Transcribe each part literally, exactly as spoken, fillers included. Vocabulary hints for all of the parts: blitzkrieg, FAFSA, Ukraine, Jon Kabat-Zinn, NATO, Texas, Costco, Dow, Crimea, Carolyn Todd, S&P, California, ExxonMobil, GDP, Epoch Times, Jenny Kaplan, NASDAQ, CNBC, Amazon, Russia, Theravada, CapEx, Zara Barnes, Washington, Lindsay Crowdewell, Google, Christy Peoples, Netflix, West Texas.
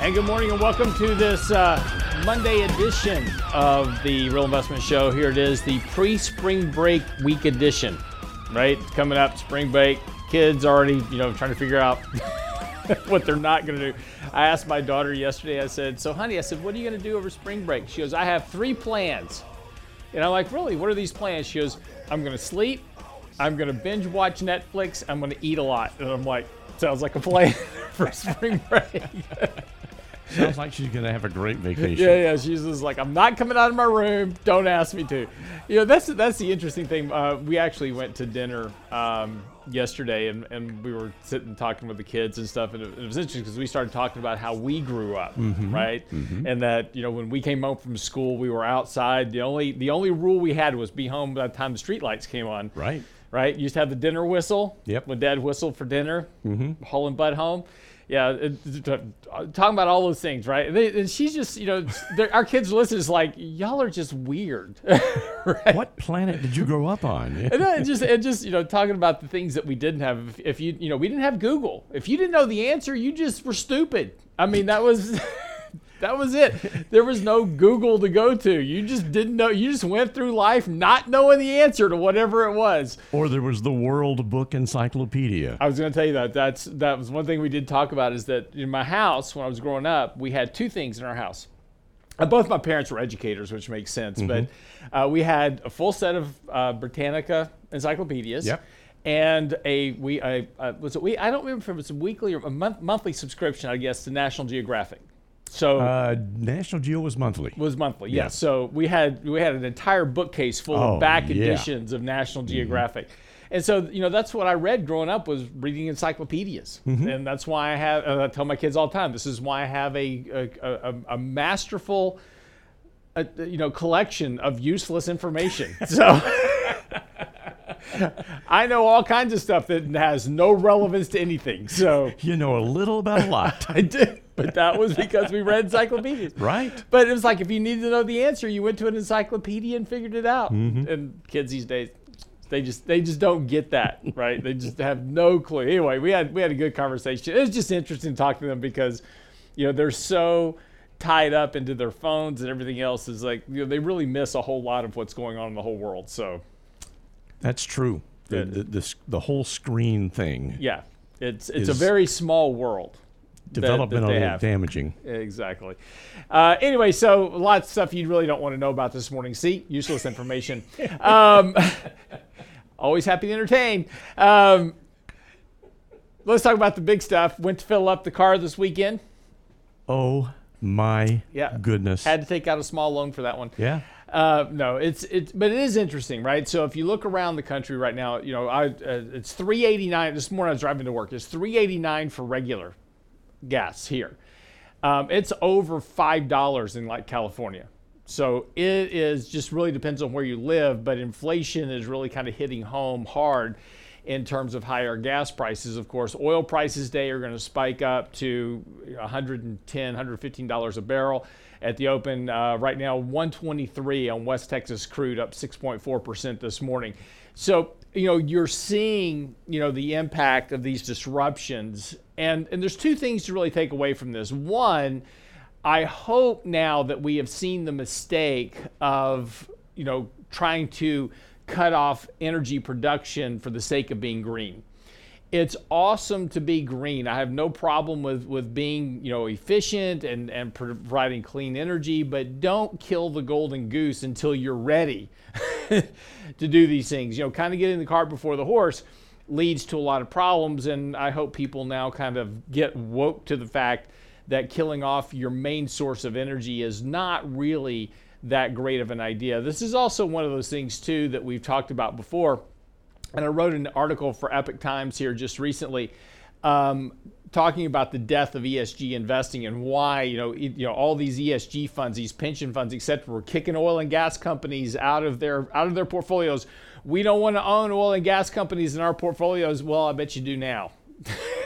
And good morning and welcome to this uh, Monday edition of The Real Investment Show. Here it is, the pre-spring break week edition, right? Coming up, spring break. Kids already, you know, trying to figure out what they're not going to do. I asked my daughter yesterday, I said, so honey, I said, what are you going to do over spring break? She goes, I have three plans. And I'm like, really, what are these plans? She goes, I'm going to sleep, I'm going to binge watch Netflix, I'm going to eat a lot. And I'm like, sounds like a plan for spring break. Sounds like she's going to have a great vacation. Yeah, yeah. She's just like, I'm not coming out of my room. Don't ask me to. You know, that's that's the interesting thing. Uh, we actually went to dinner um, yesterday, and, and we were sitting talking with the kids and stuff. And it, it was interesting because we started talking about how we grew up, mm-hmm. right? Mm-hmm. And that, you know, when we came home from school, we were outside. The only the only rule we had was be home by the time the streetlights came on. Right. Right. You used to have the dinner whistle. Yep. When Dad whistled for dinner, mm-hmm. hauling butt home. Yeah, it, it, it, talking about all those things, right? And, they, and she's just, you know, our kids listen is like, y'all are just weird. Right? What planet did you grow up on? And then it just, it just, you know, talking about the things that we didn't have. If, if you, you know, we didn't have Google. If you didn't know the answer, you just were stupid. I mean, that was, that was it. There was no Google to go to. You just didn't know. You just went through life not knowing the answer to whatever it was. Or there was the World Book Encyclopedia. I was going to tell you that. That's that was one thing we did talk about, is that in my house when I was growing up, we had two things in our house. And both my parents were educators, which makes sense. Mm-hmm. But uh, we had a full set of uh, Britannica encyclopedias. Yep. And a we a, a, was it we I don't remember if it was a weekly or a month, monthly subscription, I guess, to National Geographic. So uh, National Geo was monthly. Was monthly, yes. Yeah. So we had we had an entire bookcase full oh, of back yeah. editions of National Geographic, mm-hmm. and so you know that's what I read growing up, was reading encyclopedias, mm-hmm. and that's why I have. And I tell my kids all the time, this is why I have a a, a, a masterful, a, you know, collection of useless information. So. I know all kinds of stuff that has no relevance to anything. So you know a little about a lot. I did, but that was because we read encyclopedias. Right. But it was like if you needed to know the answer, you went to an encyclopedia and figured it out. Mm-hmm. And kids these days, they just they just don't get that, right? They just have no clue. Anyway, we had we had a good conversation. It was just interesting talking to them because, you know, they're so tied up into their phones and everything else. Is like, you know, they really miss a whole lot of what's going on in the whole world. So. That's true. The, the, the, the whole screen thing. Yeah. It's it's a very small world. Developmentally damaging. Exactly. Uh, anyway, so lots of stuff you really don't want to know about this morning. See, useless information. Um, always happy to entertain. Um, let's talk about the big stuff. Went to fill up the car this weekend. Oh, my yeah. goodness. Had to take out a small loan for that one. Yeah. Uh, no, it's it's, but it is interesting, right? So if you look around the country right now, you know, I uh, it's three eighty-nine. This morning I was driving to work. It's three eighty-nine for regular gas here. Um, it's over five dollars in like California. So it is just really depends on where you live, but inflation is really kind of hitting home hard in terms of higher gas prices. Of course, oil prices today are going to spike up to one ten, one fifteen dollars a barrel. At the open uh, right now, one twenty-three on West Texas crude, up six point four percent this morning. So, you know, you're seeing, you know, the impact of these disruptions. And, and there's two things to really take away from this. One, I hope now that we have seen the mistake of, you know, trying to cut off energy production for the sake of being green. It's awesome to be green. I have no problem with, with being, you know, efficient and, and providing clean energy, but don't kill the golden goose until you're ready to do these things. You know, kind of getting the cart before the horse leads to a lot of problems, and I hope people now kind of get woke to the fact that killing off your main source of energy is not really that great of an idea. This is also one of those things, too, that we've talked about before. And I wrote an article for Epoch Times here just recently, um, talking about the death of E S G investing and why, you know, you know, all these E S G funds, these pension funds, et cetera, were kicking oil and gas companies out of their out of their portfolios. We don't want to own oil and gas companies in our portfolios. Well, I bet you do now.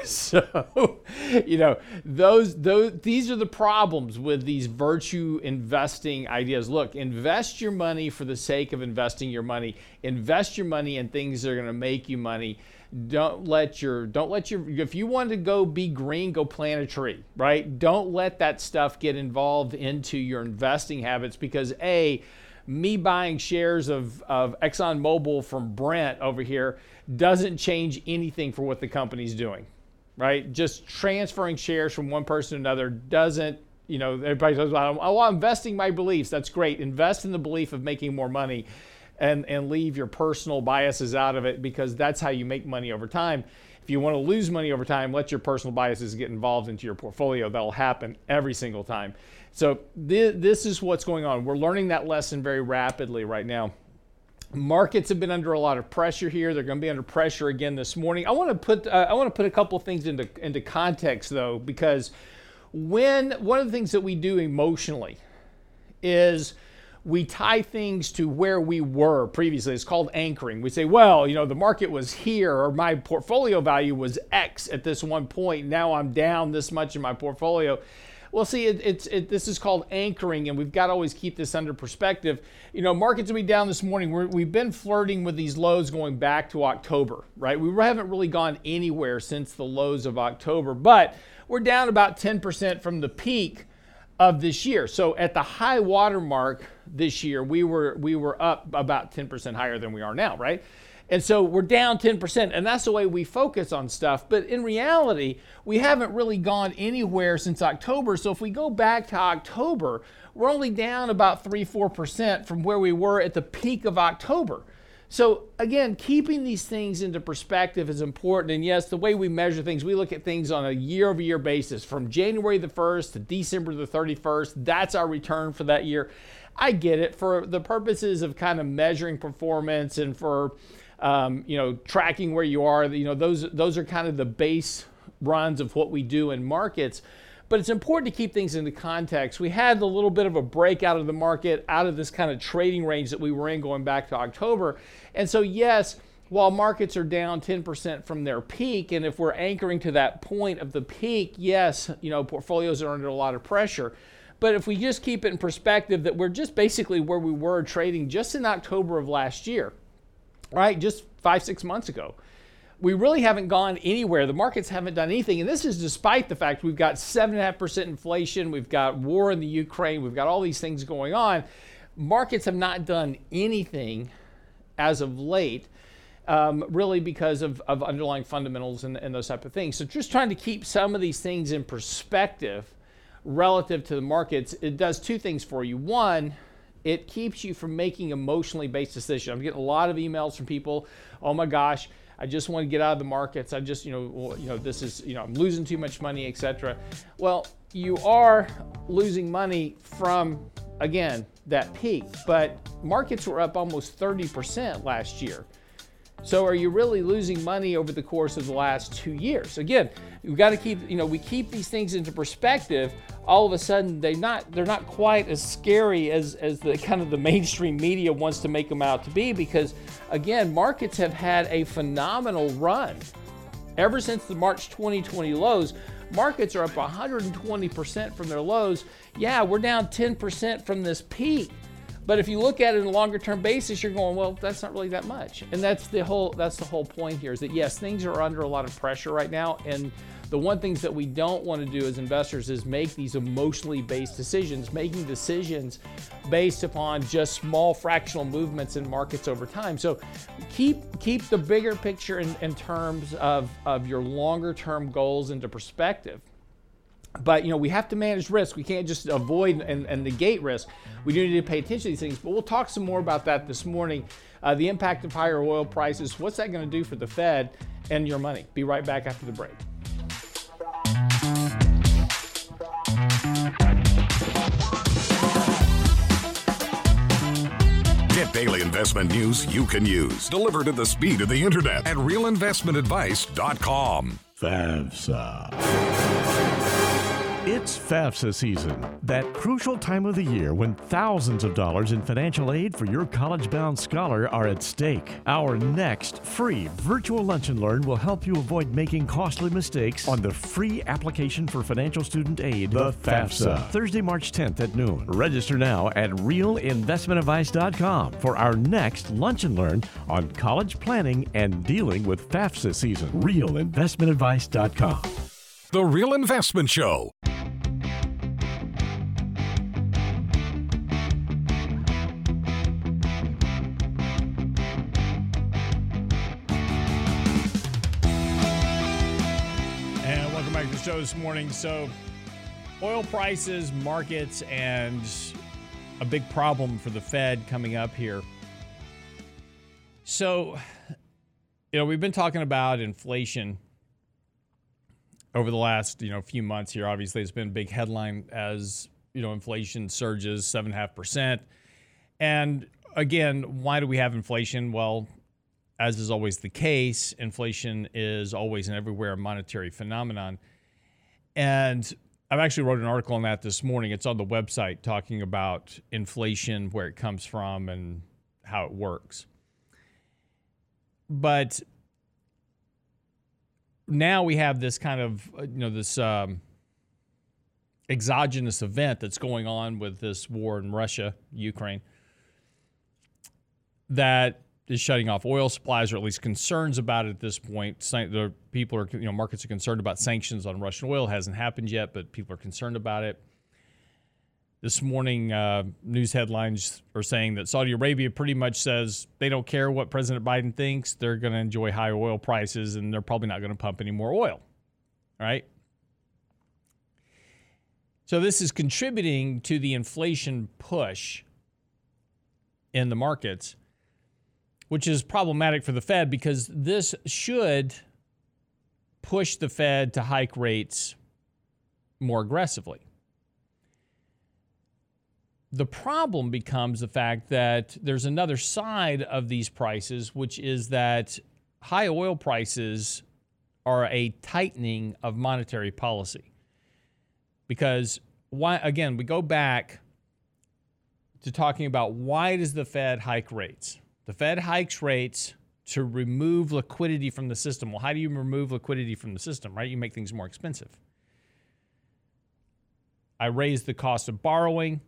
So, you know, those those these are the problems with these virtue investing ideas. Look, invest your money for the sake of investing your money. Invest your money in things that are going to make you money. Don't let your don't let your if you want to go be green, go plant a tree, right? Don't let that stuff get involved into your investing habits, because A, me buying shares of, of ExxonMobil from Brent over here doesn't change anything for what the company's doing, right? Just transferring shares from one person to another doesn't, you know, everybody talks about, oh, I'm investing my beliefs. That's great. Invest in the belief of making more money and, and leave your personal biases out of it, because that's how you make money over time. If you want to lose money over time, let your personal biases get involved into your portfolio. That'll happen every single time. So th- this is what's going on. We're learning that lesson very rapidly right now. Markets have been under a lot of pressure here. They're going to be under pressure again this morning. I want to put uh, I want to put a couple of things into into context though, because when one of the things that we do emotionally is we tie things to where we were previously. It's called anchoring. We say, well, you know, the market was here, or my portfolio value was X at this one point. Now I'm down this much in my portfolio. Well, see, it, it's it, this is called anchoring, and we've got to always keep this under perspective. You know, markets will be down this morning. We're, we've been flirting with these lows going back to October, right? We haven't really gone anywhere since the lows of October, but we're down about ten percent from the peak of this year. So at the high water mark this year, we were we were up about ten percent higher than we are now, right? And so we're down ten percent, and that's the way we focus on stuff. But in reality, we haven't really gone anywhere since October. So if we go back to October, we're only down about three, four percent from where we were at the peak of October. So again, keeping these things into perspective is important. And yes, the way we measure things, we look at things on a year-over-year basis from January the first to December the thirty-first. That's our return for that year. I get it. For the purposes of kind of measuring performance and for Um, you know, tracking where you are, you know, those those are kind of the base runs of what we do in markets. But it's important to keep things into context. We had a little bit of a break out of the market, out of this kind of trading range that we were in going back to October. And so, yes, while markets are down ten percent from their peak, and if we're anchoring to that point of the peak, yes, you know, portfolios are under a lot of pressure. But if we just keep it in perspective that we're just basically where we were trading just in October of last year, right? Just five, six months ago. We really haven't gone anywhere. The markets haven't done anything. And this is despite the fact we've got seven and a half percent inflation. We've got war in the Ukraine. We've got all these things going on. Markets have not done anything as of late, um, really because of, of underlying fundamentals and, and those type of things. So just trying to keep some of these things in perspective relative to the markets, it does two things for you. One, it keeps you from making emotionally based decisions. I'm getting a lot of emails from people. Oh my gosh, I just want to get out of the markets. I just, you know, well, you know, this is, you know, I'm losing too much money, et cetera. Well, you are losing money from, again, that peak. But markets were up almost thirty percent last year. So are you really losing money over the course of the last two years? Again, we've got to keep, you know, we keep these things into perspective. All of a sudden, they're not, they're not quite as scary as, as the kind of the mainstream media wants to make them out to be, because again, markets have had a phenomenal run. Ever since the March twenty twenty lows, markets are up one hundred twenty percent from their lows. Yeah, we're down ten percent from this peak. But if you look at it in a longer term basis, you're going, well, that's not really that much. And that's the whole that's the whole point here, is that yes, things are under a lot of pressure right now. And the one things that we don't want to do as investors is make these emotionally based decisions, making decisions based upon just small fractional movements in markets over time. So keep keep the bigger picture in, in terms of, of your longer term goals into perspective. But, you know, we have to manage risk. We can't just avoid and, and negate risk. We do need to pay attention to these things, but we'll talk some more about that this morning. Uh, the impact of higher oil prices, what's that going to do for the Fed and your money? Be right back after the break. Get daily investment news you can use, delivered at the speed of the internet at real investment advice dot com. FAFSA. It's FAFSA season, that crucial time of the year when thousands of dollars in financial aid for your college-bound scholar are at stake. Our next free virtual Lunch and Learn will help you avoid making costly mistakes on the free application for financial student aid, the FAFSA, Thursday, March tenth at noon. Register now at real investment advice dot com for our next Lunch and Learn on college planning and dealing with FAFSA season. real investment advice dot com. The Real Investment Show. This morning. So oil prices, markets, and a big problem for the Fed coming up here. So, you know, we've been talking about inflation over the last, you know, few months here. Obviously, it's been a big headline as, you know, inflation surges seven point five percent. And again, why do we have inflation? Well, as is always the case, inflation is always and everywhere a monetary phenomenon. And I've actually wrote an article on that this morning. It's on the website talking about inflation, where it comes from and how it works. But now we have this kind of, you know, this um, exogenous event that's going on with this war in Russia, Ukraine, that is shutting off oil supplies, or at least concerns about it at this point. The people are, you know, markets are concerned about sanctions on Russian oil. It hasn't happened yet, but people are concerned about it. This morning, uh, news headlines are saying that Saudi Arabia pretty much says they don't care what President Biden thinks. They're going to enjoy high oil prices, and they're probably not going to pump any more oil, right? So this is contributing to the inflation push in the markets, which is problematic for the Fed because this should push the Fed to hike rates more aggressively. The problem becomes the fact that there's another side of these prices, which is that high oil prices are a tightening of monetary policy. Because, why, again, we go back to talking about why does the Fed hike rates? The Fed hikes rates to remove liquidity from the system. Well, how do you remove liquidity from the system, right? You make things more expensive. I raise the cost of borrowing.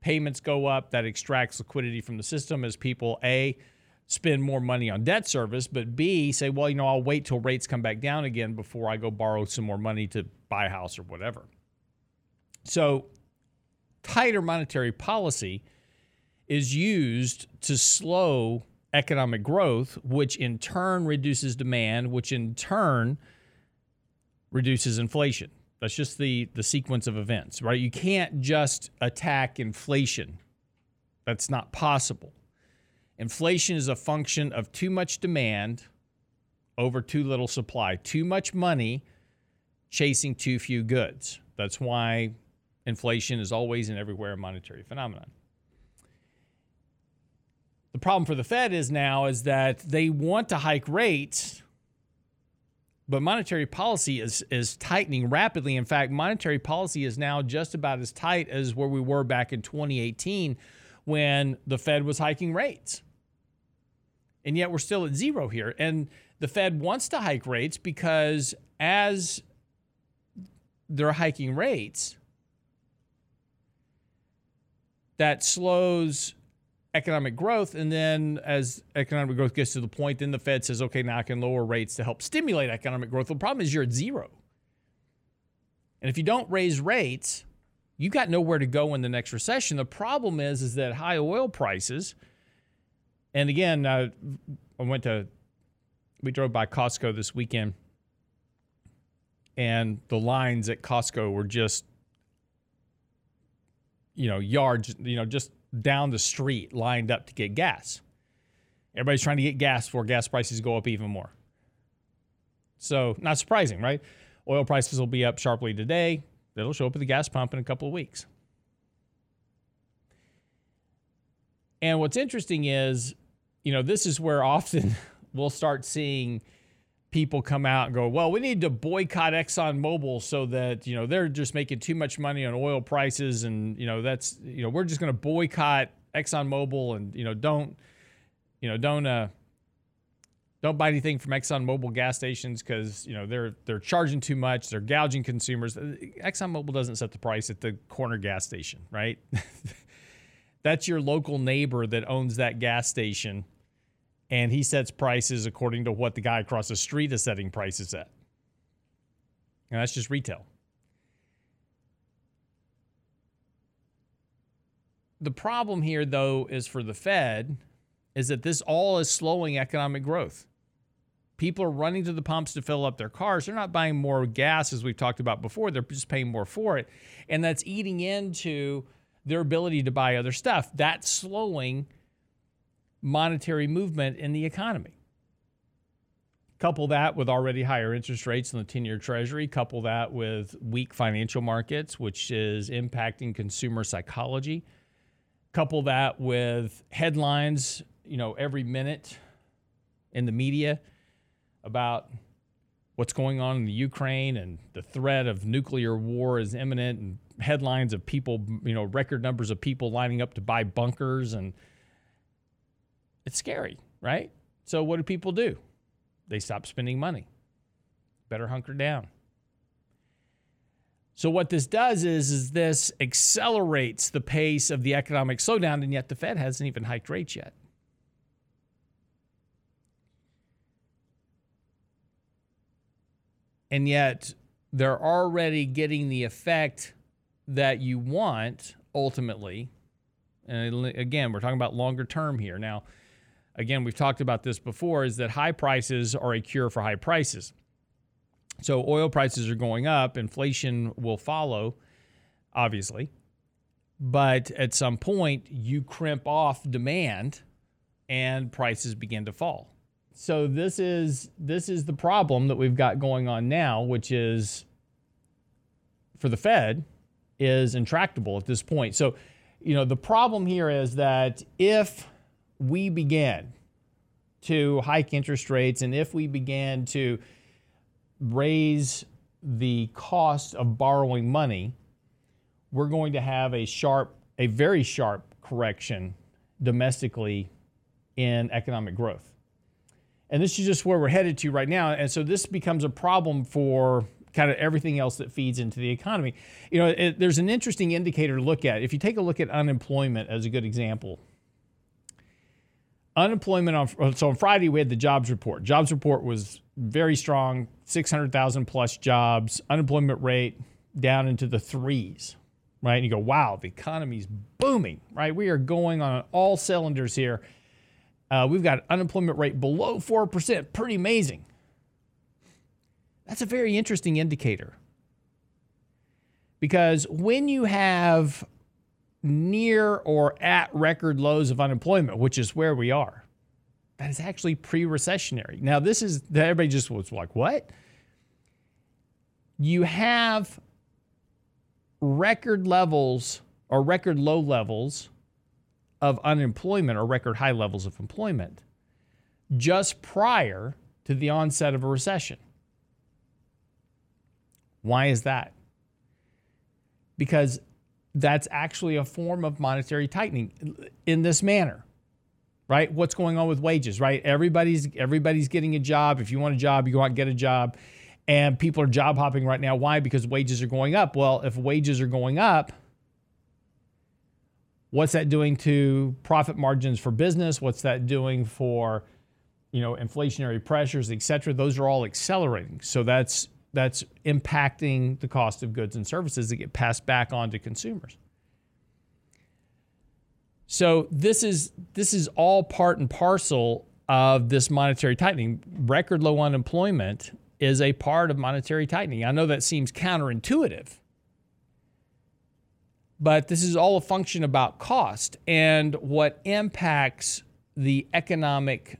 Payments go up. That extracts liquidity from the system as people, A, spend more money on debt service, but B, say, well, you know, I'll wait till rates come back down again before I go borrow some more money to buy a house or whatever. So tighter monetary policy is used to slow economic growth, which in turn reduces demand, which in turn reduces inflation. That's just the, the sequence of events, right? You can't just attack inflation. That's not possible. Inflation is a function of too much demand over too little supply, too much money chasing too few goods. That's why inflation is always and everywhere a monetary phenomenon. The problem for the Fed is now is that they want to hike rates, but monetary policy is, is tightening rapidly. In fact, monetary policy is now just about as tight as where we were back in twenty eighteen when the Fed was hiking rates. And yet we're still at zero here. And the Fed wants to hike rates because as they're hiking rates, that slows economic growth, and then as economic growth gets to the point, then the Fed says, okay, now I can lower rates to help stimulate economic growth. The problem is you're at zero. And if you don't raise rates, you've got nowhere to go in the next recession. The problem is, is that high oil prices, and again, uh, I went to, we drove by Costco this weekend, and the lines at Costco were just, you know, yards, you know, just down the street lined up to get gas. Everybody's trying to get gas before gas prices go up even more. So not surprising, right? Oil prices will be up sharply today. It'll show up at the gas pump in a couple of weeks. And what's interesting is, you know, this is where often we'll start seeing people come out and go, well, we need to boycott ExxonMobil so that, you know, they're just making too much money on oil prices. And, you know, that's, you know, we're just going to boycott ExxonMobil and, you know, don't, you know, don't, uh, don't buy anything from ExxonMobil gas stations because, you know, they're, they're charging too much. They're gouging consumers. ExxonMobil doesn't set the price at the corner gas station, right? That's your local neighbor that owns that gas station. And he sets prices according to what the guy across the street is setting prices at. And that's just retail. The problem here, though, is for the Fed, is that this all is slowing economic growth. People are running to the pumps to fill up their cars. They're not buying more gas, as we've talked about before. They're just paying more for it. And that's eating into their ability to buy other stuff. That's slowing monetary movement in the economy. Couple that with already higher interest rates on the ten-year Treasury. Couple that with weak financial markets, which is impacting consumer psychology. Couple that with headlines, you know, every minute in the media about what's going on in the Ukraine and the threat of nuclear war is imminent, and headlines of people, you know, record numbers of people lining up to buy bunkers, and it's scary, right? So what do people do? They stop spending money. Better hunker down. So what this does is, is this accelerates the pace of the economic slowdown, and yet the Fed hasn't even hiked rates yet. And yet they're already getting the effect that you want ultimately. And again, we're talking about longer term here. Now, again, we've talked about this before, is that high prices are a cure for high prices. So oil prices are going up. Inflation will follow, obviously. But at some point, you crimp off demand and prices begin to fall. So this is this is the problem that we've got going on now, which is, for the Fed, is intractable at this point. So, you know, the problem here is that if we began to hike interest rates, and if we began to raise the cost of borrowing money, we're going to have a sharp, a very sharp correction domestically in economic growth. And this is just where we're headed to right now. And so this becomes a problem for kind of everything else that feeds into the economy. You know, it, there's an interesting indicator to look at. If you take a look at unemployment as a good example, unemployment on so on Friday we had the jobs report. Jobs report was very strong, six hundred thousand plus jobs. Unemployment rate down into the threes, right? And you go, wow, the economy's booming, right? We are going on all cylinders here. Uh, we've got unemployment rate below four percent. Pretty amazing. That's a very interesting indicator, because when you have near or at record lows of unemployment, which is where we are, that is actually pre-recessionary. Now, this is, everybody just was like, what? You have record levels or record low levels of unemployment or record high levels of employment just prior to the onset of a recession. Why is that? Because that's actually a form of monetary tightening in this manner, right? What's going on with wages, right? Everybody's everybody's getting a job. If you want a job, you go out and get a job. And people are job hopping right now. Why? Because wages are going up. Well, if wages are going up, what's that doing to profit margins for business? What's that doing for, you know, inflationary pressures, et cetera? Those are all accelerating. So that's That's impacting the cost of goods and services that get passed back on to consumers. So this is this is all part and parcel of this monetary tightening. Record low unemployment is a part of monetary tightening. I know that seems counterintuitive, but this is all a function about cost and what impacts the economic,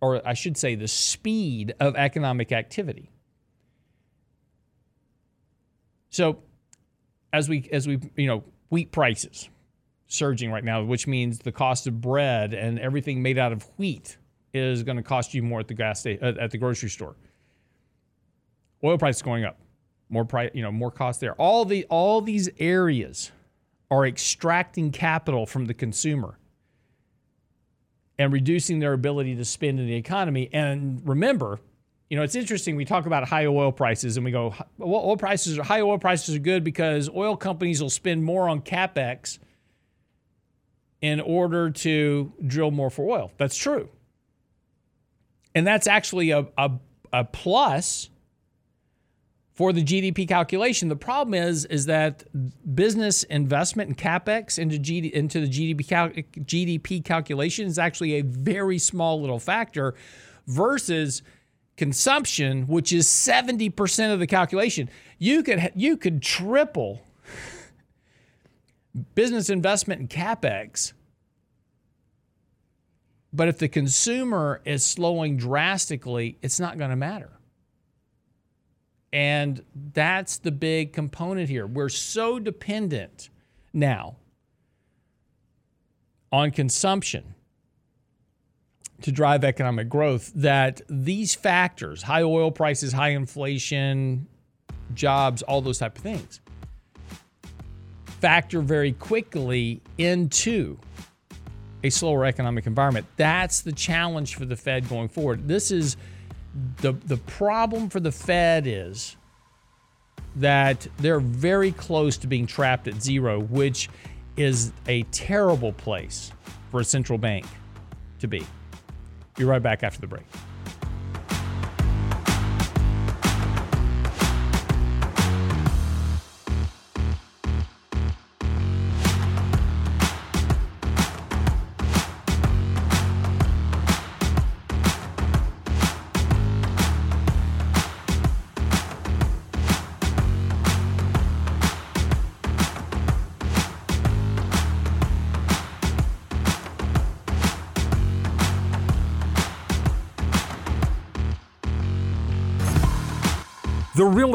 or I should say the speed of economic activity. So as we, as we, you know, wheat prices surging right now, which means the cost of bread and everything made out of wheat is going to cost you more at the gas station, at the grocery store. Oil price is going up, more price, you know, more cost there. All the all these areas are extracting capital from the consumer and reducing their ability to spend in the economy. And remember, you know, it's interesting. We talk about high oil prices and we go, well, oil prices are high. Oil prices are good because oil companies will spend more on CapEx in order to drill more for oil. That's true. And that's actually a, a, a plus for the G D P calculation. The problem is, is that business investment and CapEx into, G D, into the G D P, cal, G D P calculation is actually a very small little factor versus consumption, which is seventy percent of the calculation. You could, you could triple business investment and CapEx. But if the consumer is slowing drastically, it's not going to matter. And that's the big component here. We're so dependent now on consumption to drive economic growth that these factors, high oil prices, high inflation, jobs, all those type of things, factor very quickly into a slower economic environment. That's the challenge for the Fed going forward. This is the the problem for the Fed is that they're very close to being trapped at zero, which is a terrible place for a central bank to be. Be right back after the break. The Real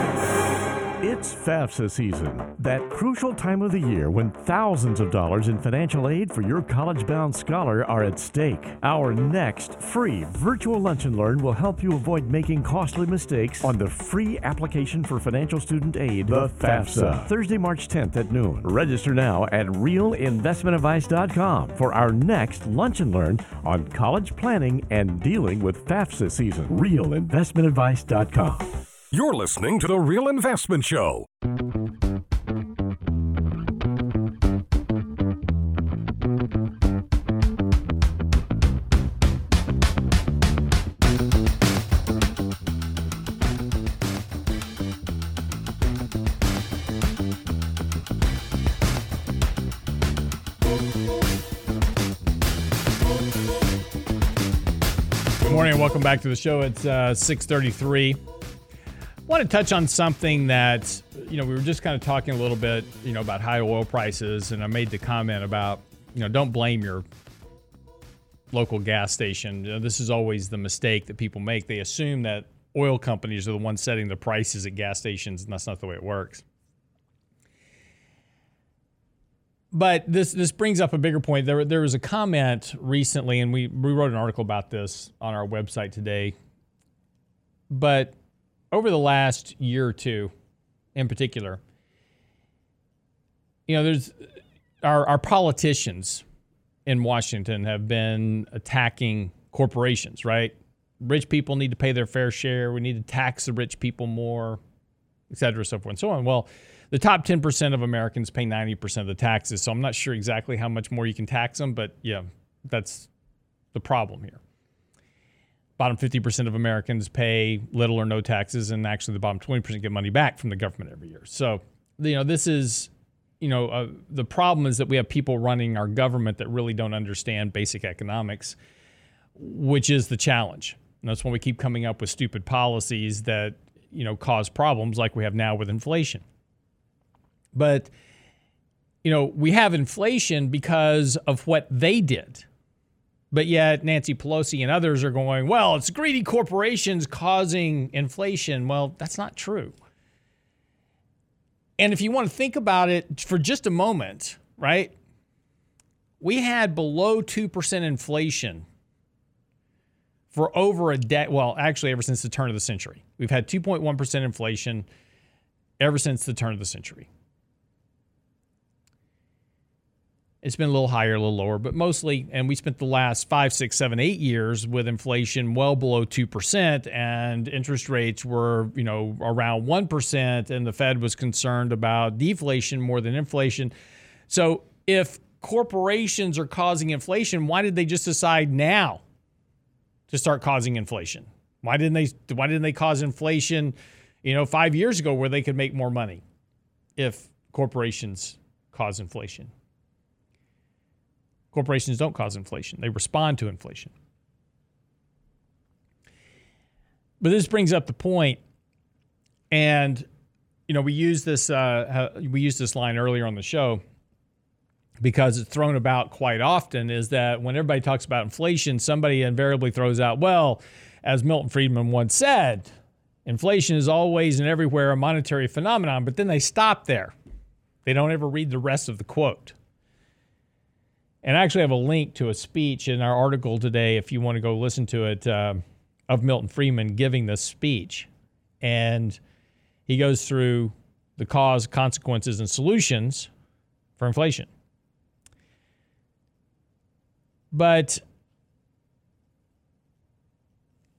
It's FAFSA season, that crucial time of the year when thousands of dollars in financial aid for your college-bound scholar are at stake. Our next free virtual lunch and learn will help you avoid making costly mistakes on the free application for financial student aid, the FAFSA, Thursday, March tenth at noon. Register now at real investment advice dot com for our next lunch and learn on college planning and dealing with FAFSA season. real investment advice dot com. You're listening to The Real Investment Show. Good morning and welcome back to the show. It's uh, six thirty-three. I want to touch on something that, you know, we were just kind of talking a little bit, you know, about high oil prices. And I made the comment about, you know, don't blame your local gas station. You know, this is always the mistake that people make. They assume that oil companies are the ones setting the prices at gas stations, and that's not the way it works. But this this brings up a bigger point. There, there was a comment recently, and we, we wrote an article about this on our website today. But over the last year or two, in particular, you know, there's our, our politicians in Washington have been attacking corporations, right? Rich people need to pay their fair share. We need to tax the rich people more, et cetera, so forth and so on. Well, the top ten percent of Americans pay ninety percent of the taxes, so I'm not sure exactly how much more you can tax them, but yeah, that's the problem here. Bottom fifty percent of Americans pay little or no taxes, and actually the bottom twenty percent get money back from the government every year. So, you know, this is, you know, uh, the problem is that we have people running our government that really don't understand basic economics, which is the challenge. And that's when we keep coming up with stupid policies that, you know, cause problems like we have now with inflation. But, you know, we have inflation because of what they did. But yet Nancy Pelosi and others are going, well, it's greedy corporations causing inflation. Well, that's not true. And if you want to think about it for just a moment, right? We had below two percent inflation for over a decade. Well, actually, ever since the turn of the century. We've had two point one percent inflation ever since the turn of the century. It's been a little higher, a little lower, but mostly, and we spent the last five, six, seven, eight years with inflation well below two percent, and interest rates were, you know, around one percent, and the Fed was concerned about deflation more than inflation. So if corporations are causing inflation, why did they just decide now to start causing inflation? Why didn't they, why didn't they cause inflation, you know, five years ago where they could make more money if corporations cause inflation? Corporations don't cause inflation. They respond to inflation. But this brings up the point, and you know, we used this uh, we used this line earlier on the show because it's thrown about quite often, is that when everybody talks about inflation, somebody invariably throws out, well, as Milton Friedman once said, inflation is always and everywhere a monetary phenomenon, but then they stop there. They don't ever read the rest of the quote. And I actually have a link to a speech in our article today, if you want to go listen to it, uh, of Milton Friedman giving this speech. And he goes through the cause, consequences, and solutions for inflation. But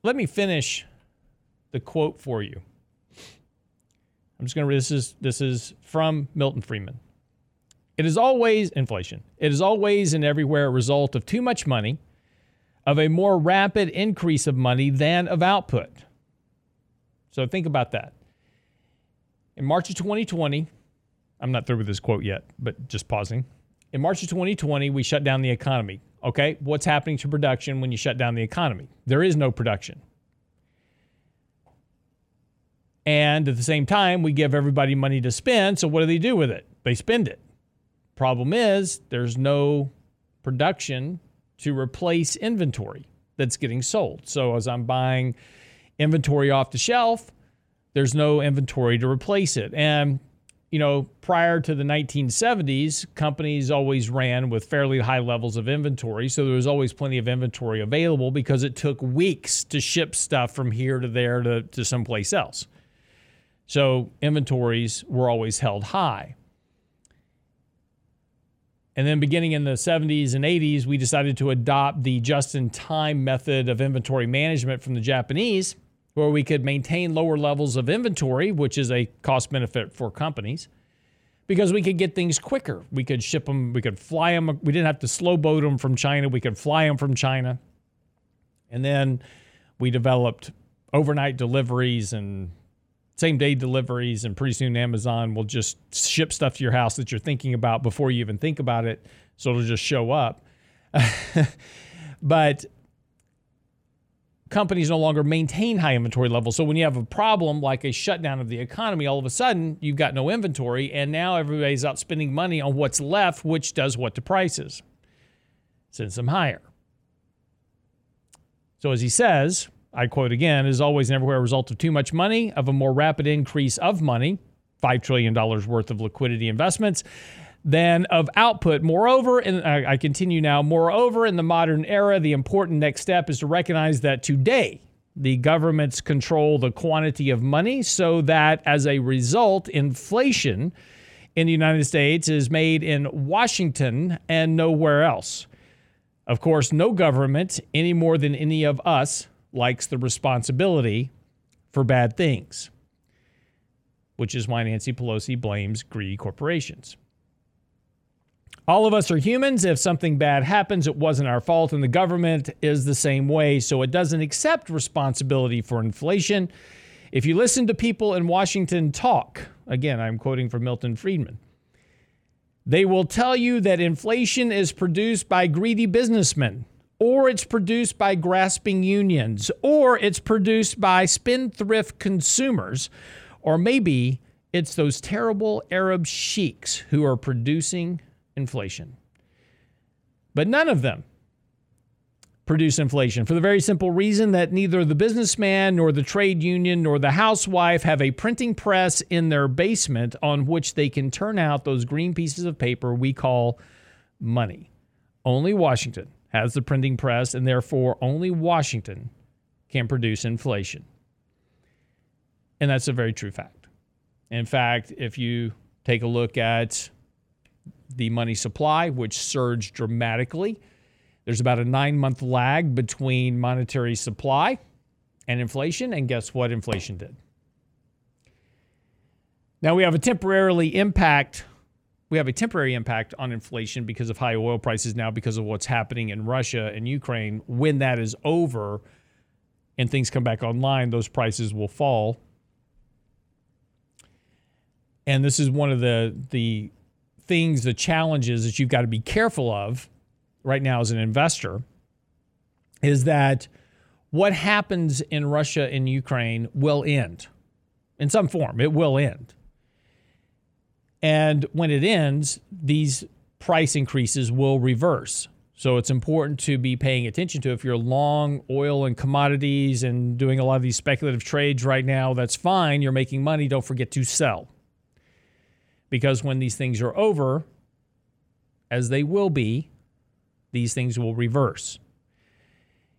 let me finish the quote for you. I'm just going to read this is, this is from Milton Friedman. It is always inflation. It is always and everywhere a result of too much money, of a more rapid increase of money than of output. So think about that. In March of twenty twenty, I'm not through with this quote yet, but just pausing. In March of twenty twenty, we shut down the economy. Okay, what's happening to production when you shut down the economy? There is no production. And at the same time, we give everybody money to spend, so what do they do with it? They spend it. Problem is, there's no production to replace inventory that's getting sold. So as I'm buying inventory off the shelf, there's no inventory to replace it. And, you know, prior to the nineteen seventies, companies always ran with fairly high levels of inventory. So there was always plenty of inventory available because it took weeks to ship stuff from here to there to, to someplace else. So inventories were always held high. And then beginning in the seventies and eighties, we decided to adopt the just-in-time method of inventory management from the Japanese, where we could maintain lower levels of inventory, which is a cost benefit for companies, because we could get things quicker. We could ship them, we could fly them, we didn't have to slow-boat them from China, we could fly them from China. And then we developed overnight deliveries and same-day deliveries, and pretty soon Amazon will just ship stuff to your house that you're thinking about before you even think about it, so it'll just show up. But companies no longer maintain high inventory levels, so when you have a problem like a shutdown of the economy, all of a sudden you've got no inventory, and now everybody's out spending money on what's left, which does what to prices? Sends them higher. So as he says, I quote again, is always and everywhere a result of too much money, of a more rapid increase of money, five trillion dollars worth of liquidity investments, than of output. Moreover, and I continue now, moreover, in the modern era, the important next step is to recognize that today the governments control the quantity of money so that as a result, inflation in the United States is made in Washington and nowhere else. Of course, no government, any more than any of us, likes the responsibility for bad things, which is why Nancy Pelosi blames greedy corporations. All of us are humans. If something bad happens, it wasn't our fault, and the government is the same way, so it doesn't accept responsibility for inflation. If you listen to people in Washington talk, again, I'm quoting from Milton Friedman, they will tell you that inflation is produced by greedy businessmen, or it's produced by grasping unions, or it's produced by spendthrift consumers, or maybe it's those terrible Arab sheiks who are producing inflation. But none of them produce inflation for the very simple reason that neither the businessman nor the trade union nor the housewife have a printing press in their basement on which they can turn out those green pieces of paper we call money. Only Washington has the printing press, and therefore only Washington can produce inflation. And that's a very true fact. In fact, if you take a look at the money supply, which surged dramatically, there's about a nine-month lag between monetary supply and inflation, and guess what inflation did? Now, we have a temporarily impact, we have a temporary impact on inflation because of high oil prices now, because of what's happening in Russia and Ukraine. When that is over and things come back online, those prices will fall. And this is one of the, the things, the challenges that you've got to be careful of right now as an investor, is that what happens in Russia and Ukraine will end in some form. It will end. And when it ends, these price increases will reverse. So it's important to be paying attention to. If you're long oil and commodities and doing a lot of these speculative trades right now, that's fine. You're making money. Don't forget to sell. Because when these things are over, as they will be, these things will reverse.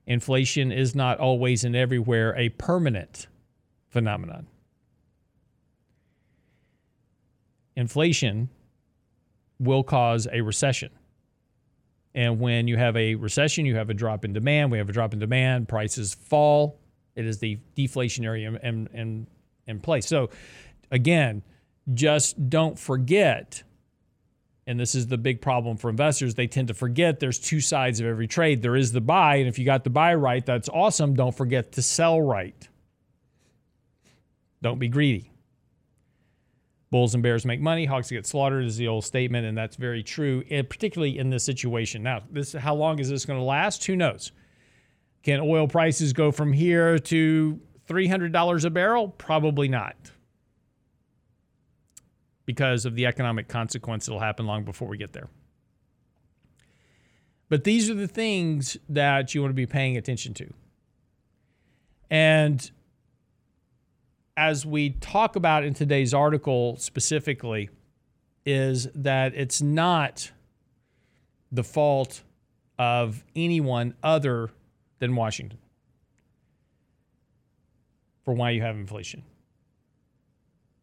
Inflation is not always and everywhere a permanent phenomenon. Inflation will cause a recession. And when you have a recession, you have a drop in demand. We have a drop in demand. Prices fall. It is the deflationary in, in, in, in place. So, again, just don't forget. And this is the big problem for investors. They tend to forget there's two sides of every trade. There is the buy, and if you got the buy right, that's awesome. Don't forget to sell right. Don't be greedy. Bulls and bears make money. Hogs get slaughtered is the old statement, and that's very true, particularly in this situation. Now, this, how long is this going to last? Who knows? Can oil prices go from here to three hundred dollars a barrel? Probably not, because of the economic consequence that will happen long before we get there. But these are the things that you want to be paying attention to. And as we talk about in today's article specifically, is that it's not the fault of anyone other than Washington for why you have inflation.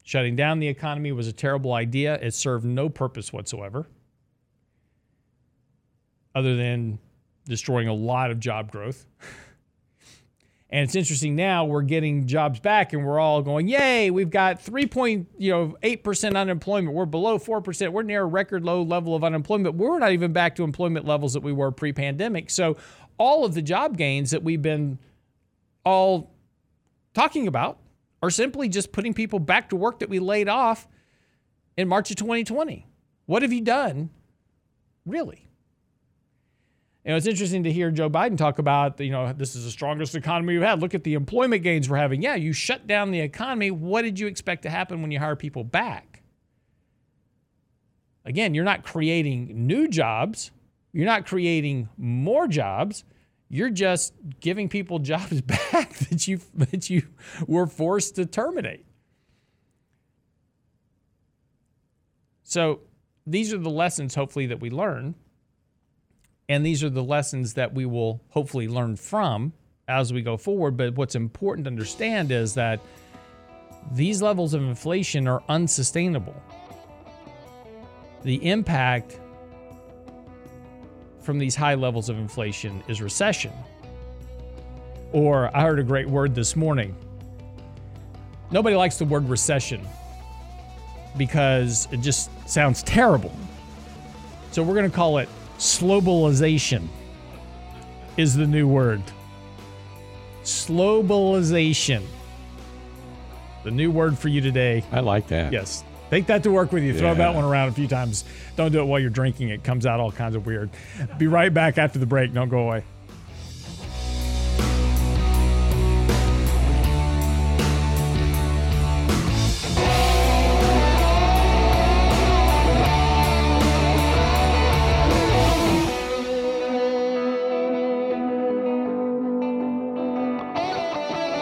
Shutting down the economy was a terrible idea. It served no purpose whatsoever, other than destroying a lot of job growth. And it's interesting now, we're getting jobs back, and we're all going, yay, we've got three point eight percent you know, unemployment. We're below four percent. We're near a record low level of unemployment. We're not even back to employment levels that we were pre-pandemic. So all of the job gains that we've been all talking about are simply just putting people back to work that we laid off in March of twenty twenty. What have you done, really? You know, it's interesting to hear Joe Biden talk about, you know, this is the strongest economy we've had. Look at the employment gains we're having. Yeah, you shut down the economy. What did you expect to happen when you hire people back? Again, you're not creating new jobs. You're not creating more jobs. You're just giving people jobs back that you that you were forced to terminate. So these are the lessons, hopefully, that we learn. And these are the lessons that we will hopefully learn from as we go forward. But what's important to understand is that these levels of inflation are unsustainable. The impact from these high levels of inflation is recession. Or I heard a great word this morning. Nobody likes the word recession because it just sounds terrible. So we're going to call it slowbalization is the new word. Slowbalization. The new word for you today. I like that. Yes. Take that to work with you. Throw yeah. that one around a few times. Don't do it while you're drinking. It comes out all kinds of weird. Be right back after the break. Don't go away.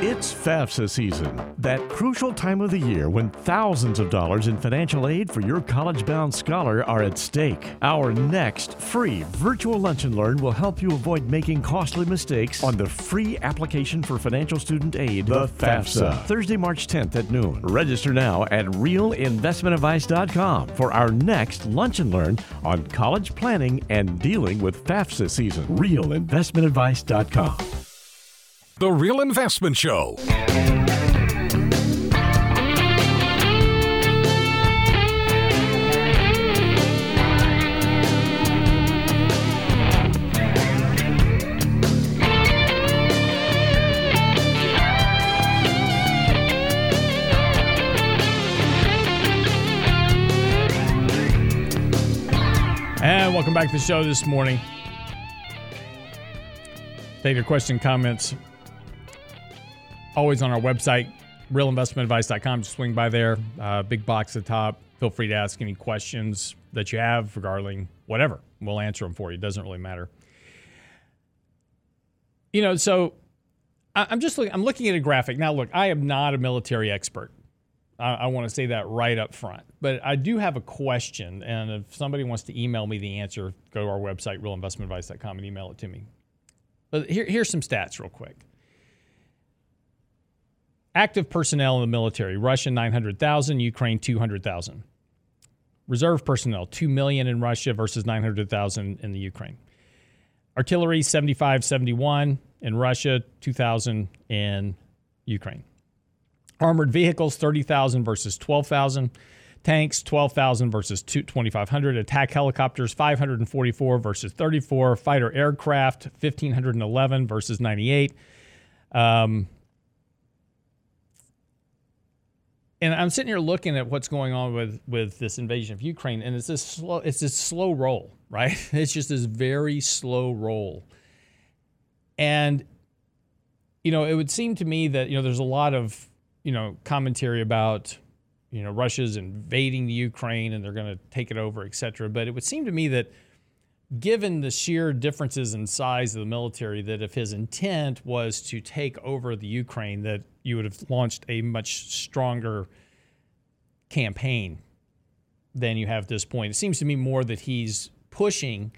It's FAFSA season, that crucial time of the year when thousands of dollars in financial aid for your college-bound scholar are at stake. Our next free virtual lunch and learn will help you avoid making costly mistakes on the free application for financial student aid, the FAFSA, Thursday, March tenth at noon. Register now at real investment advice dot com for our next lunch and learn on college planning and dealing with FAFSA season. real investment advice dot com. The Real Investment Show. And welcome back to the show this morning. Take your question, comments. Always on our website, real investment advice dot com. Just swing by there. Uh, big box at the top. Feel free to ask any questions that you have regarding whatever. We'll answer them for you. It doesn't really matter. You know, so I'm just looking, I'm looking at a graphic. Now, look, I am not a military expert. I, I want to say that right up front. But I do have a question. And if somebody wants to email me the answer, go to our website, real investment advice dot com, and email it to me. But here, here's some stats real quick. Active personnel in the military, Russia nine hundred thousand, Ukraine two hundred thousand. Reserve personnel, two million in Russia versus nine hundred thousand in the Ukraine. Artillery, seventy-five seventy-one in Russia, two thousand in Ukraine. Armored vehicles, thirty thousand versus twelve thousand. Tanks, twelve thousand versus twenty-five hundred. Attack helicopters, five hundred forty-four versus thirty-four. Fighter aircraft, one thousand five hundred eleven versus ninety-eight. Um... And I'm sitting here looking at what's going on with, with this invasion of Ukraine, and it's this slow, it's this slow roll, right? It's just this very slow roll. And, you know, it would seem to me that, you know, there's a lot of, you know, commentary about, you know, Russia's invading the Ukraine and they're going to take it over, et cetera. But it would seem to me that given the sheer differences in size of the military, that if his intent was to take over the Ukraine, that you would have launched a much stronger campaign than you have at this point. It seems to me more that he's pushing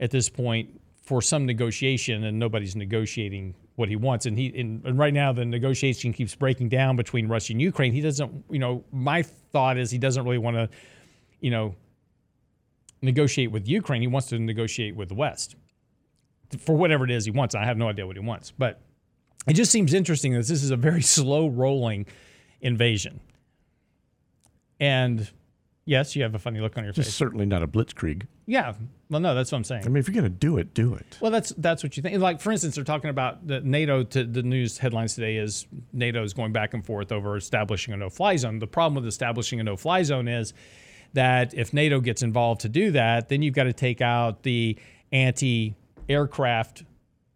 at this point for some negotiation, and nobody's negotiating what he wants. And he and, and right now the negotiation keeps breaking down between Russia and Ukraine. He doesn't, you know, my thought is he doesn't really want to, you know, negotiate with Ukraine. He wants to negotiate with the West for whatever it is he wants. I have no idea what he wants, but it just seems interesting that this is a very slow rolling invasion. And yes, you have a funny look on your face. It's certainly not a blitzkrieg. Yeah. Well, no, that's what I'm saying. I mean, if you're going to do it, do it. Well, that's that's what you think. Like, for instance, they're talking about the NATO. To, the news headlines today is NATO is going back and forth over establishing a no-fly zone. The problem with establishing a no-fly zone is that if NATO gets involved to do that, then you've got to take out the anti-aircraft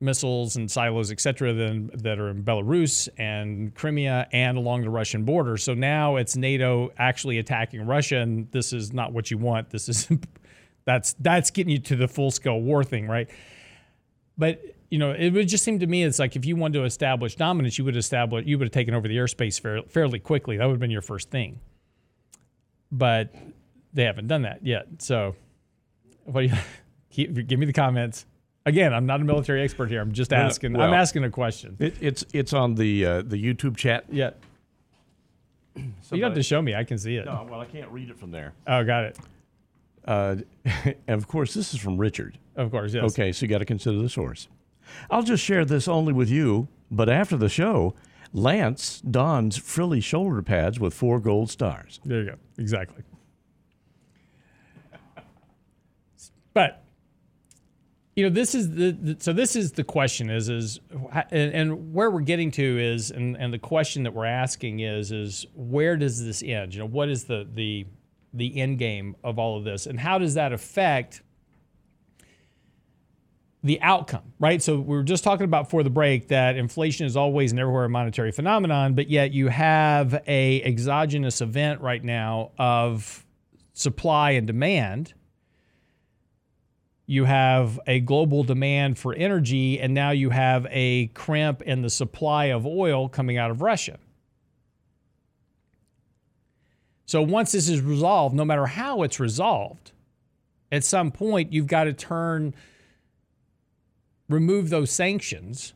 missiles and silos, et cetera, that are in Belarus and Crimea and along the Russian border. So now it's NATO actually attacking Russia, and this is not what you want. This is that's that's getting you to the full-scale war thing, right? But you know, it would just seem to me it's like if you wanted to establish dominance, you would establish you would have taken over the airspace fairly quickly. That would have been your first thing. But they haven't done that yet. So, what do you give me the comments? Again, I'm not a military expert here. I'm just asking. Well, I'm asking a question. It, it's it's on the uh, the YouTube chat. Yeah. Somebody, you don't have to show me. I can see it. No, well, I can't read it from there. Oh, got it. Uh, and of course, this is from Richard. Of course, yes. Okay, so you got to consider the source. I'll just share this only with you, but after the show, Lance dons frilly shoulder pads with four gold stars. There you go. Exactly. But you know, this is the, the so this is the question is is and, and where we're getting to is and, and the question that we're asking is is where does this end? You know, what is the the the end game of all of this, and how does that affect the outcome, right? So we were just talking about before the break that inflation is always and everywhere a monetary phenomenon, but yet you have a exogenous event right now of supply and demand. You have a global demand for energy, and now you have a crimp in the supply of oil coming out of Russia. So once this is resolved, no matter how it's resolved, at some point you've got to turn, remove those sanctions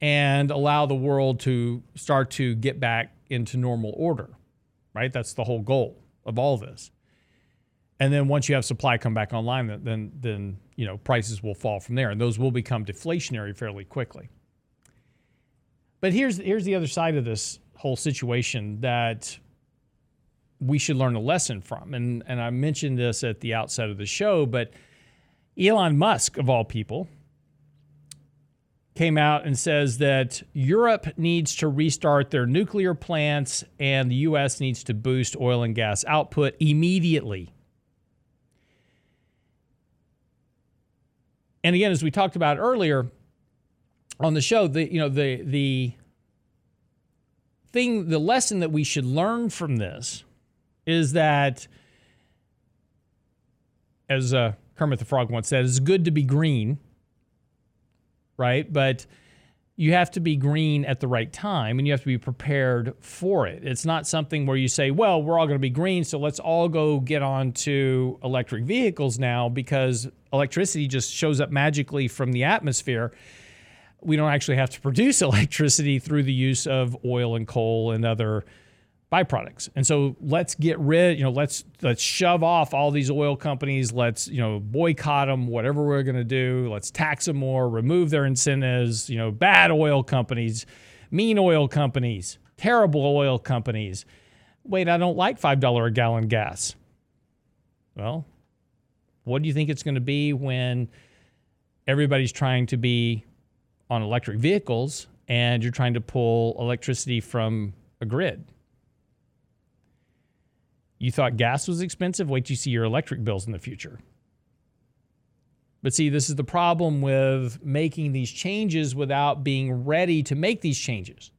and allow the world to start to get back into normal order, right? That's the whole goal of all this. And then once you have supply come back online, then, then, then you know, prices will fall from there, and those will become deflationary fairly quickly. But here's, here's the other side of this whole situation that we should learn a lesson from. And, and I mentioned this at the outset of the show, but Elon Musk, of all people, came out and says that Europe needs to restart their nuclear plants and the U S needs to boost oil and gas output immediately. And again, as we talked about earlier on the show, the you know the the thing, the lesson that we should learn from this is that, as uh, Kermit the Frog once said, it's good to be green, right? But you have to be green at the right time, and you have to be prepared for it. It's not something where you say, well, we're all going to be green, so let's all go get on to electric vehicles now because electricity just shows up magically from the atmosphere. We don't actually have to produce electricity through the use of oil and coal and other byproducts. And so let's get rid, you know, let's let's shove off all these oil companies. Let's, you know, boycott them, whatever we're going to do. Let's tax them more, remove their incentives, you know, bad oil companies, mean oil companies, terrible oil companies. Wait, I don't like five dollars a gallon gas. Well, what do you think it's going to be when everybody's trying to be on electric vehicles and you're trying to pull electricity from a grid? You thought gas was expensive? Wait till you see your electric bills in the future. But see, this is the problem with making these changes without being ready to make these changes.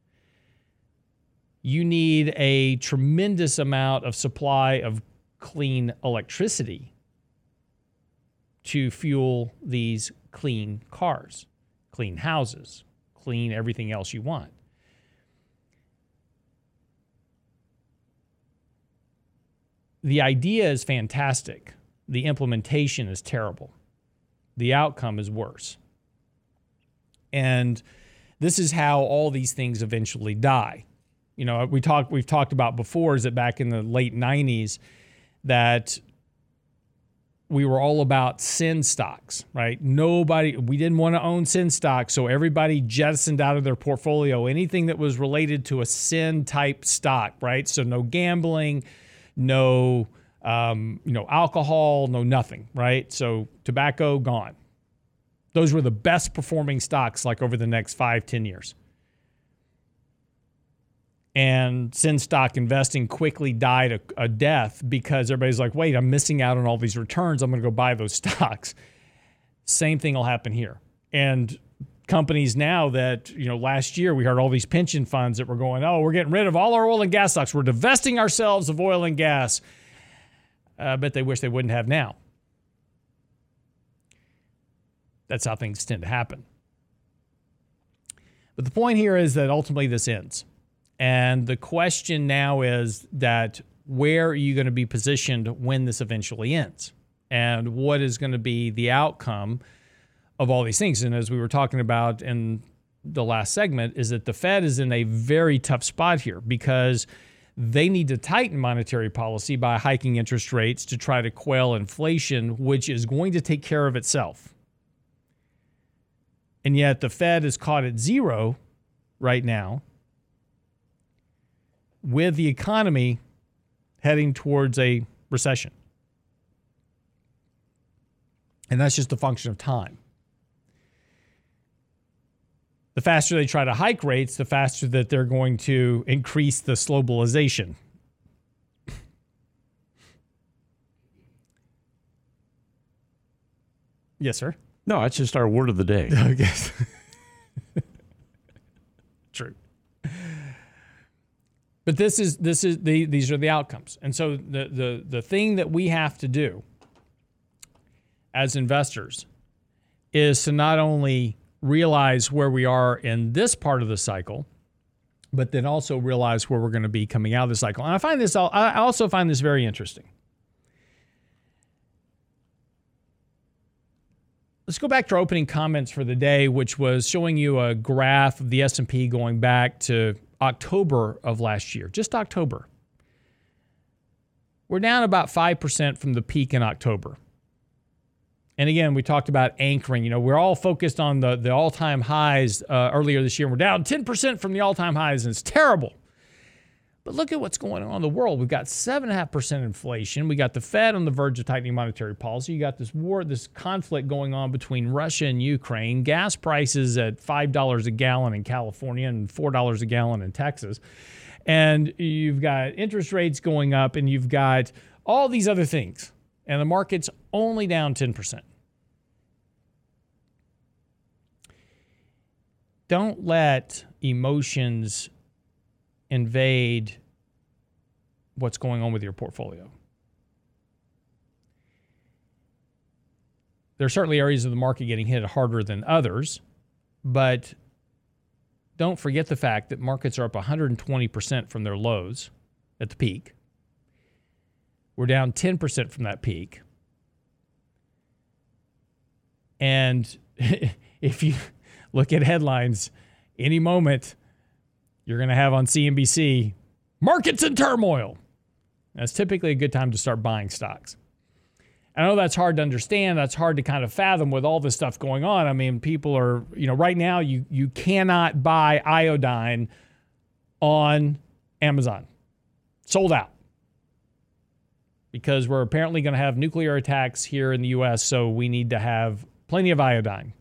You need a tremendous amount of supply of clean electricity to fuel these clean cars, clean houses, clean everything else you want. The idea is fantastic. The implementation is terrible. The outcome is worse. And this is how all these things eventually die. You know, we talked we've talked about before is that back in the late nineties that we were all about sin stocks, right? Nobody, we didn't want to own sin stocks, so everybody jettisoned out of their portfolio anything that was related to a sin type stock, right? So no gambling, No, um, you know, alcohol, no nothing, right? So tobacco, gone. Those were the best performing stocks like over the next five, ten years. And sin stock investing quickly died a, a death because everybody's like, wait, I'm missing out on all these returns. I'm going to go buy those stocks. Same thing will happen here. And companies now that, you know, last year we heard all these pension funds that were going, oh, we're getting rid of all our oil and gas stocks. We're divesting ourselves of oil and gas. I bet they wish they wouldn't have now. That's how things tend to happen. But the point here is that ultimately this ends. And the question now is that where are you going to be positioned when this eventually ends? And what is going to be the outcome of all these things? And as we were talking about in the last segment, is that the Fed is in a very tough spot here because they need to tighten monetary policy by hiking interest rates to try to quell inflation, which is going to take care of itself. And yet the Fed is caught at zero right now with the economy heading towards a recession. And that's just a function of time. The faster they try to hike rates, the faster that they're going to increase the globalization. Yes, sir? No, that's just our word of the day. I guess. True. But this is this is the these are the outcomes. And so the the the thing that we have to do as investors is to not only realize where we are in this part of the cycle, but then also realize where we're going to be coming out of the cycle. And I find this I also find this very interesting. Let's go back to our opening comments for the day, which was showing you a graph of the S and P going back to October of last year, just October. We're down about five percent from the peak in October. And again, we talked about anchoring. You know, we're all focused on the, the all-time highs uh, earlier this year. We're down ten percent from the all-time highs, and it's terrible. But look at what's going on in the world. We've got seven point five percent inflation. We got the Fed on the verge of tightening monetary policy. You got this war, this conflict going on between Russia and Ukraine. Gas prices at five dollars a gallon in California and four dollars a gallon in Texas. And you've got interest rates going up, and you've got all these other things. And the market's only down ten percent. Don't let emotions invade what's going on with your portfolio. There are certainly areas of the market getting hit harder than others, but don't forget the fact that markets are up one hundred twenty percent from their lows at the peak. We're down ten percent from that peak. And if you look at headlines, any moment you're going to have on C N B C, markets in turmoil. That's typically a good time to start buying stocks. I know that's hard to understand. That's hard to kind of fathom with all this stuff going on. I mean, people are, you know, right now you, you cannot buy iodine on Amazon. Sold out. Because we're apparently going to have nuclear attacks here in the U S, so we need to have plenty of iodine.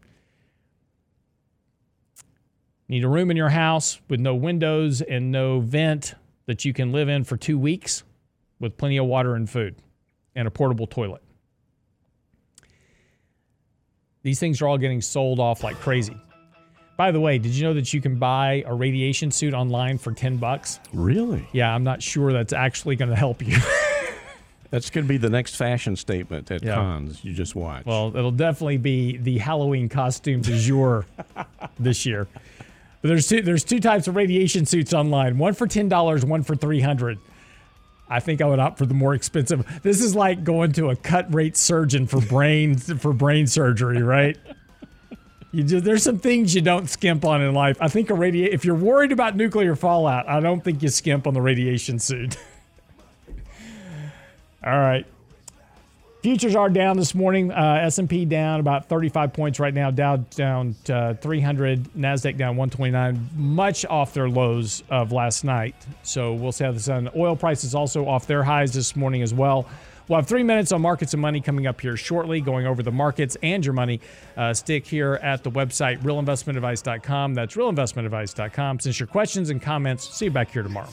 Need a room in your house with no windows and no vent that you can live in for two weeks with plenty of water and food and a portable toilet. These things are all getting sold off like crazy. By the way, did you know that you can buy a radiation suit online for ten bucks? Really? Yeah, I'm not sure that's actually going to help you. That's going to be the next fashion statement at yeah. cons. You just watch. Well, it'll definitely be the Halloween costume du jour this year. But there's two, there's two types of radiation suits online. One for ten dollars, one for three hundred dollars. I think I would opt for the more expensive. This is like going to a cut-rate surgeon for brain for brain surgery, right? You just, there's some things you don't skimp on in life. I think a radi- if you're worried about nuclear fallout, I don't think you skimp on the radiation suit. All right. Futures are down this morning. Uh, S and P down about thirty-five points right now. Dow down uh, three hundred. NASDAQ down one twenty-nine. Much off their lows of last night. So we'll see how this on. Oil prices also off their highs this morning as well. We'll have three minutes on markets and money coming up here shortly, going over the markets and your money. Uh, stick here at the website, real investment advice dot com. That's real investment advice dot com. Since your questions and comments, see you back here tomorrow.